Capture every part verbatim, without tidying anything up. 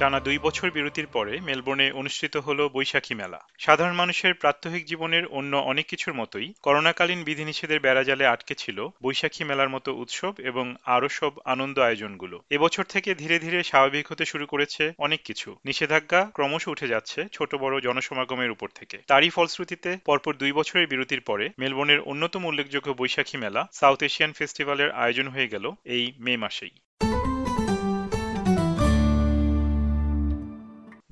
টানা দুই বছর বিরতির পরে মেলবোর্নে অনুষ্ঠিত হল বৈশাখী মেলা। সাধারণ মানুষের প্রাত্যহিক জীবনের অন্য অনেক কিছুর মতোই করোনাকালীন বিধিনিষেধের বেড়াজালে আটকে ছিল বৈশাখী মেলার মতো উৎসব এবং আরও সব আনন্দ আয়োজনগুলো। এবছর থেকে ধীরে ধীরে স্বাভাবিক হতে শুরু করেছে অনেক কিছু। নিষেধাজ্ঞা ক্রমশ উঠে যাচ্ছে ছোট বড় জনসমাগমের উপর থেকে। তারই ফলশ্রুতিতে পরপর দুই বছরের বিরতির পরে মেলবোর্নের অন্যতম উল্লেখযোগ্য বৈশাখী মেলা সাউথ এশিয়ান ফেস্টিভ্যালের আয়োজন হয়ে গেল এই মে মাসেই।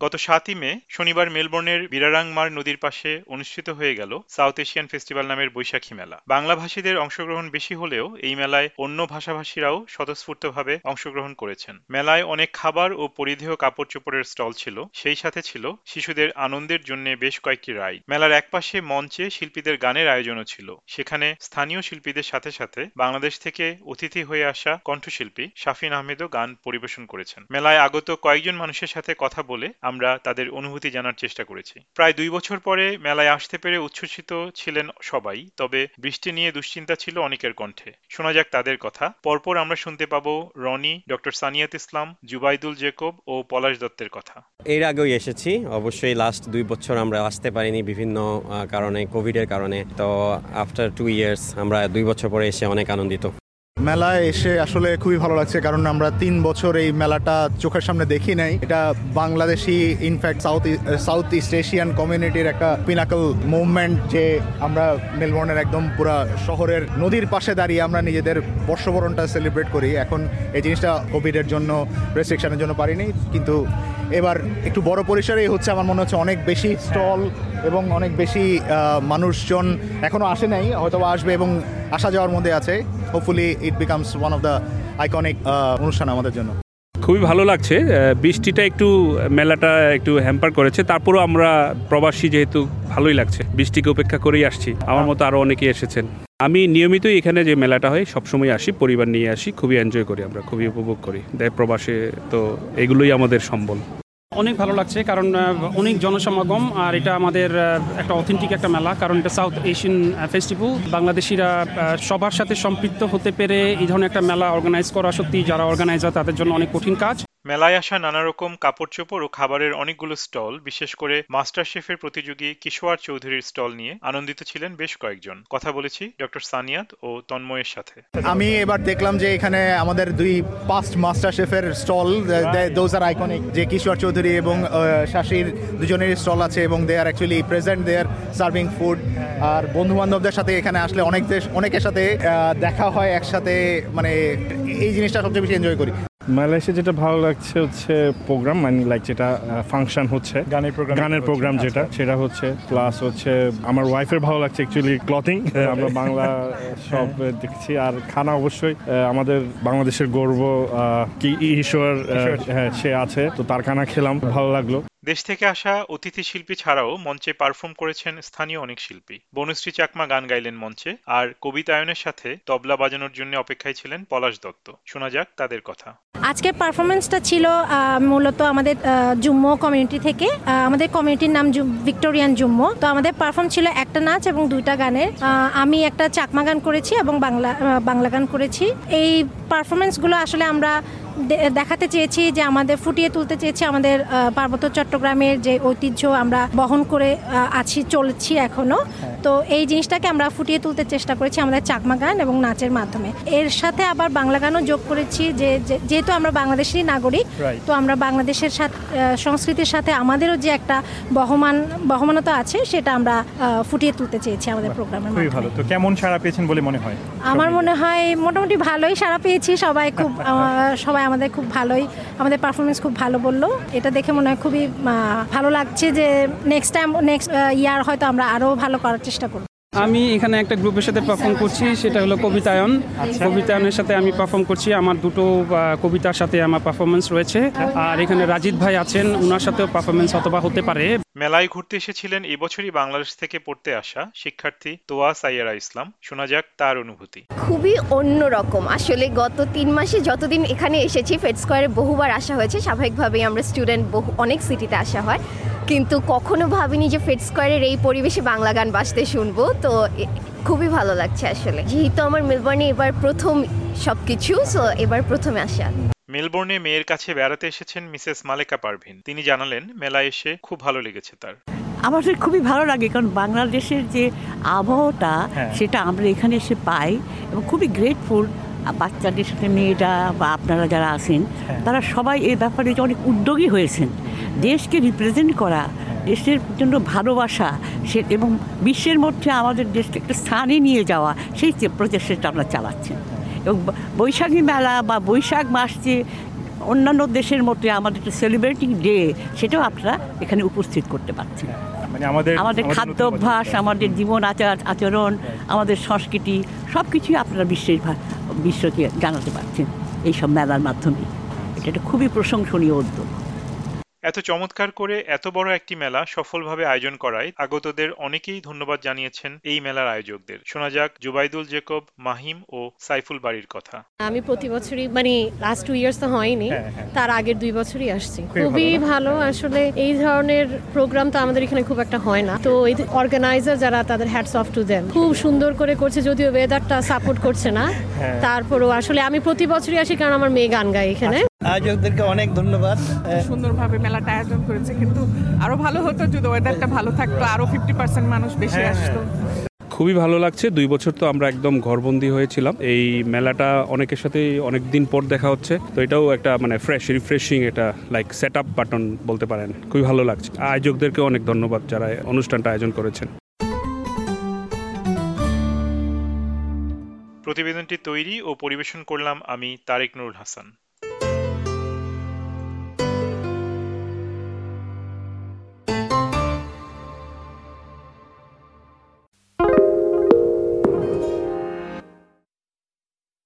গত সাতই মে শনিবার মেলবোর্নের বিরারাংমার নদীর পাশে অনুষ্ঠিত হয়ে গেল সাউথ এশিয়ান ফেস্টিভ্যাল নামের বৈশাখী মেলা। বাংলাভাষীদের অংশগ্রহণ বেশি হলেও এই মেলায় অন্য ভাষাভাষীরাও স্বতঃস্ফূর্তভাবে অংশগ্রহণ করেছেন। মেলায় অনেক খাবার ও পরিধেয় কাপড় চোপড়ের স্টল ছিল, সেই সাথে ছিল শিশুদের আনন্দের জন্য বেশ কয়েকটি রাইড। মেলার একপাশে মঞ্চে শিল্পীদের গানের আয়োজনও ছিল। সেখানে স্থানীয় শিল্পীদের সাথে সাথে বাংলাদেশ থেকে অতিথি হয়ে আসা কণ্ঠশিল্পী শাফিন আহমেদও গান পরিবেশন করেছেন। মেলায় আগত কয়েকজন মানুষের সাথে কথা বলে আমরা তাদের অনুভূতি জানার চেষ্টা করেছি। প্রায় দুই বছর পরে মেলায় আসতে পেরে উচ্ছ্বসিত ছিলেন সবাই, তবে বৃষ্টি নিয়ে দুশ্চিন্তা ছিল অনেকের কণ্ঠে। শোনা যাক তাদের কথা। পরপর আমরা শুনতে পাবো রনি, ডক্টর সানিয়াত ইসলাম, জুবাইদুল জেকব ও পলাশ দত্তের কথা। এর আগেও এসেছি, অবশ্যই লাস্ট দুই বছর আমরা আসতে পারিনি বিভিন্ন কারণে, কোভিডের কারণে। তো আফটার টু ইয়ার্স আমরা দুই বছর পরে এসে অনেক আনন্দিত। মেলায় এসে আসলে খুবই ভালো লাগছে, কারণ আমরা তিন বছর এই মেলাটা চোখের সামনে দেখি নাই। এটা Bangladeshi, in fact south south east Asian কমিউনিটির একটা পিনাকল মুভমেন্ট, যে আমরা মেলবোর্নের একদম পুরা শহরের নদীর পাশে দাঁড়িয়ে আমরা নিজেদের বর্ষবরণটা সেলিব্রেট করি। এখন এই জিনিসটা কোভিডের জন্য, রেস্ট্রিকশনের জন্য পারিনি, কিন্তু এবার একটু বড় পরিসরেই হচ্ছে। আমার মনে হচ্ছে অনেক বেশি স্টল এবং অনেক বেশি মানুষজন এখনও আসে নাই, হয়তো আসবে এবং আসা যাওয়ার মধ্যে আছে। Hopefully it becomes one of the iconic অনুষ্ঠান আমাদের জন্য। খুবই ভালো লাগছে। বৃষ্টিটা একটু মেলাটা একটু হ্যাম্পার করেছে, তারপরও আমরা প্রবাসী যেহেতু ভালোই লাগছে, বৃষ্টিকে উপেক্ষা করেই আসছি। আমার মতো আরও অনেকেই এসেছেন। আমি নিয়মিতই এখানে যে মেলাটা হয় সবসময় আসি, পরিবার নিয়ে আসি, খুবই এনজয় করি, আমরা খুবই উপভোগ করি। দেখ প্রবাসে তো এগুলোই আমাদের সম্বল। অনেক ভালো লাগছে, কারণ অনেক জনসমাগম, আর এটা আমাদের একটা অথেন্টিক একটা মেলা, কারণ এটা সাউথ এশিয়ান ফেস্টিভ্যাল। বাংলাদেশিরা সবার সাথে সম্পৃক্ত হতে পেরে এই ধরনের একটা মেলা অর্গানাইজ করা, সত্যি যারা অর্গানাইজার তাদের জন্য অনেক কঠিন কাজ। মেলায় আসা নানা রকম কাপড় চোপড় ও খাবারের অনেকগুলো স্টল, বিশেষ করে মাস্টার শেফের প্রতিযোগী কিশোর চৌধুরীর স্টল নিয়ে আনন্দিত ছিলেন বেশ কয়েকজন। কথা বলেছি ডক্টর সানিয়াত ও তন্ময়ের সাথে। আমি এবার দেখলাম যে এখানে আমাদের দুই পাস্ট মাস্টার শেফের স্টল, দোজ আর আইকনিক, যে কিশোর চৌধুরী এবং শাশির দুজনের স্টল আছে এবং they are actually present, they are serving food. আর বন্ধু বান্ধবদের সাথে এখানে আসলে অনেক দেশ অনেকের সাথে দেখা হয় একসাথে, মানে এই জিনিসটা সবচেয়ে বেশি এনজয় করি। মালয়েশিয়া যেটা ভালো লাগছে হচ্ছে প্রোগ্রাম, মানে লাইক যেটা ফাংশন হচ্ছে, গানের প্রোগ্রাম, গানের প্রোগ্রাম যেটা সেটা হচ্ছে, প্লাস হচ্ছে আমার ওয়াইফের ভালো লাগছে অ্যাকচুয়ালি ক্লথিং, আমরা বাংলা সব দেখছি। আর খানা অবশ্যই আমাদের বাংলাদেশের গর্ব কি ঈশ্বর, হ্যাঁ সে আছে, তো তার খানা খেলাম, ভালো লাগলো। দেশ থেকে আসা অতিথি শিল্পী ছাড়াও মঞ্চে পারফর্ম করেছেন স্থানীয় অনেক শিল্পী। বনুশ্রী চাকমা গান গাইলেন মঞ্চে, আর কবিতায়নের সাথে তবলা বাজানোর জন্য অপেক্ষায় ছিলেন পলাশ দত্ত। শোনা যাক তাদের কথা। আজকের পারফরমেন্সটা ছিল মূলত আমাদের জুম্মো কমিউনিটি থেকে। আমাদের কমিউনিটির নাম ভিক্টোরিয়ান জুম্মো। তো আমাদের পারফর্ম ছিল একটা নাচ এবং দুইটা গানের। আমি একটা চাকমা গান করেছি এবং বাংলা বাংলা গান করেছি। এই পারফরমেন্সগুলো আসলে আমরা দেখাতে চেয়েছি, যে আমাদের ফুটিয়ে তুলতে চেয়েছি আমাদের পার্বত্য চট্টগ্রামের যে ঐতিহ্য আমরা বহন করে আছি, চলছি এখনো। তো এই জিনিসটাকে আমরা ফুটিয়ে তুলতে চেষ্টা করেছি আমাদের চাকমা গান এবং নাচের মাধ্যমে। এর সাথে আবার বাংলা গানও যোগ করেছি, যে যেহেতু আমরা বাংলাদেশেরই নাগরিক, তো আমরা বাংলাদেশের সাথে, সংস্কৃতির সাথে আমাদেরও যে একটা বহমান বহমানতা আছে, সেটা আমরা ফুটিয়ে তুলতে চেয়েছি আমাদের প্রোগ্রামের মাধ্যমে। ভালো, তো কেমন সাড়া পেয়েছেন বলে মনে হয়? আমার মনে হয় মোটামুটি ভালোই সাড়া পেয়েছি। সবাই খুব সবাই আমাদের খুব ভালোই, আমাদের পারফরমেন্স খুব ভালো বললো। এটা দেখে মনে হয় খুবই ভালো লাগছে যে নেক্সট টাইম, নেক্সট ইয়ার হয়তো আমরা আরও ভালো করার চেষ্টা করব। আমি এখানে একটা গ্রুপের সাথে পারফর্ম করছি, সেটা হলো কবিতায়ন। কবিতায়নের সাথে আমি পারফর্ম করছি, আমার দুটো কবিতার সাথে আমার পারফরমেন্স রয়েছে। আর এখানে রাজিদ ভাই আছেন, ওনার সাথেও পারফরমেন্স অথবা হতে পারে। মেলায় ঘুরতে এসেছিলেন এবছরই বাংলাদেশ থেকে পড়তে আসা শিক্ষার্থী দোয়া সাইয়ারা ইসলাম। শোনা যাক তার অনুভূতি। খুবই অন্যরকম। আসলে গত তিন মাসে যতদিন এখানে এসেছি, ফেড স্কোয়ারে বহুবার আসা হয়েছে, স্বাভাবিকভাবেই আমরা স্টুডেন্ট বহু অনেক সিটিতে আসা হয়, কিন্তু কখনো ভাবিনি যে ফেড স্কোয়ারের এই পরিবেশে বাংলা গান বাজতে শুনবো। তো খুবই ভালো লাগছে আসলে, যেহেতু আমার মেলবোর্নে এবার প্রথম সব কিছু, সো এবার প্রথমে আসা। মেলবোর্নে মেয়ের কাছে বেড়াতে এসেছেন মিসেস মালেকা পারভিন। তিনি জানালেন মেলায় এসে খুব ভালো লেগেছে তার। আমাদের খুবই ভালো লাগে, কারণ বাংলাদেশের যে আবহাওয়াটা সেটা আমরা এখানে এসে পাই, এবং খুবই গ্রেটফুল বাচ্চাদের সাথে মেয়েরা বা আপনারা যারা আছেন তারা সবাই এ ব্যাপারে অনেক উদ্যোগী হয়েছেন। দেশকে রিপ্রেজেন্ট করা, দেশের জন্য ভালোবাসা সে এবং বিশ্বের মধ্যে আমাদের দেশকে একটা স্থানে নিয়ে যাওয়া, সেই প্রচেষ্টাটা আমরা চালাচ্ছি। এবং বৈশাখী মেলা বা বৈশাখ মাস যে অন্যান্য দেশের মধ্যে আমাদের একটা সেলিব্রেটিং ডে, সেটাও আপনারা এখানে উপস্থিত করতে পারছেন। আমাদের খাদ্য অভ্যাস, আমাদের জীবন আচার আচরণ, আমাদের সংস্কৃতি সব কিছুই আপনারা বিশ্বের বিশ্বকে জানাতে পারছেন এইসব মেলার মাধ্যমে। এটা একটা খুবই প্রশংসনীয় উদ্যোগ। এত চমৎকার করে এত বড় একটি মেলা সফলভাবে আয়োজন করায় আগতদের অনেকেই ধন্যবাদ জানিয়েছেন এই মেলার আয়োজকদের। শোনা যাক জুবাইদুল জেকব, মাহিম ও সাইফুল বাড়ির কথা। আমি প্রতি বছরই, মানে লাস্ট টু ইয়ার্স তো হয়নি, তার আগের দুই বছরই আসছি। খুবই ভালো। আসলে এই ধরনের প্রোগ্রাম তো আমাদের এখানে খুব একটা হয় না, তো এই অর্গানাইজার যারা, তাদের হ্যাটস অফ টু দেম। খুব সুন্দর করে করছে, যদিও ওয়েদারটা সাপোর্ট করছে না, তারপরেও আসলে আমি প্রতি বছরই আসি কারণ আমার মেয়ে গান গায় এখানে। আয়োজকদেরকে অনেক ধন্যবাদ। সুন্দরভাবে মেলাটা আয়োজন করেছে, কিন্তু আরো ভালো হতো যদি ওয়েদারটা ভালো থাকতো, আরো পঞ্চাশ শতাংশ মানুষ বেশি আসতো। খুবই ভালো লাগছে। দুই বছর তো আমরা একদম ঘরবন্দি হয়েছিলাম। এই মেলাটা অনেকের সাথে অনেক দিন পর দেখা হচ্ছে, তো এটাও একটা মানে ফ্রেশ রিফ্রেশিং, এটা লাইক সেট আপ বাটন বলতে পারেন। খুবই ভালো লাগছে। আয়োজকদেরকে অনেক ধন্যবাদ যারা অনুষ্ঠানটা আয়োজন করেছেন। প্রতিবেদনটি তৈরি ও পরিবেশন করলাম আমি তারেক নুরুল হাসান।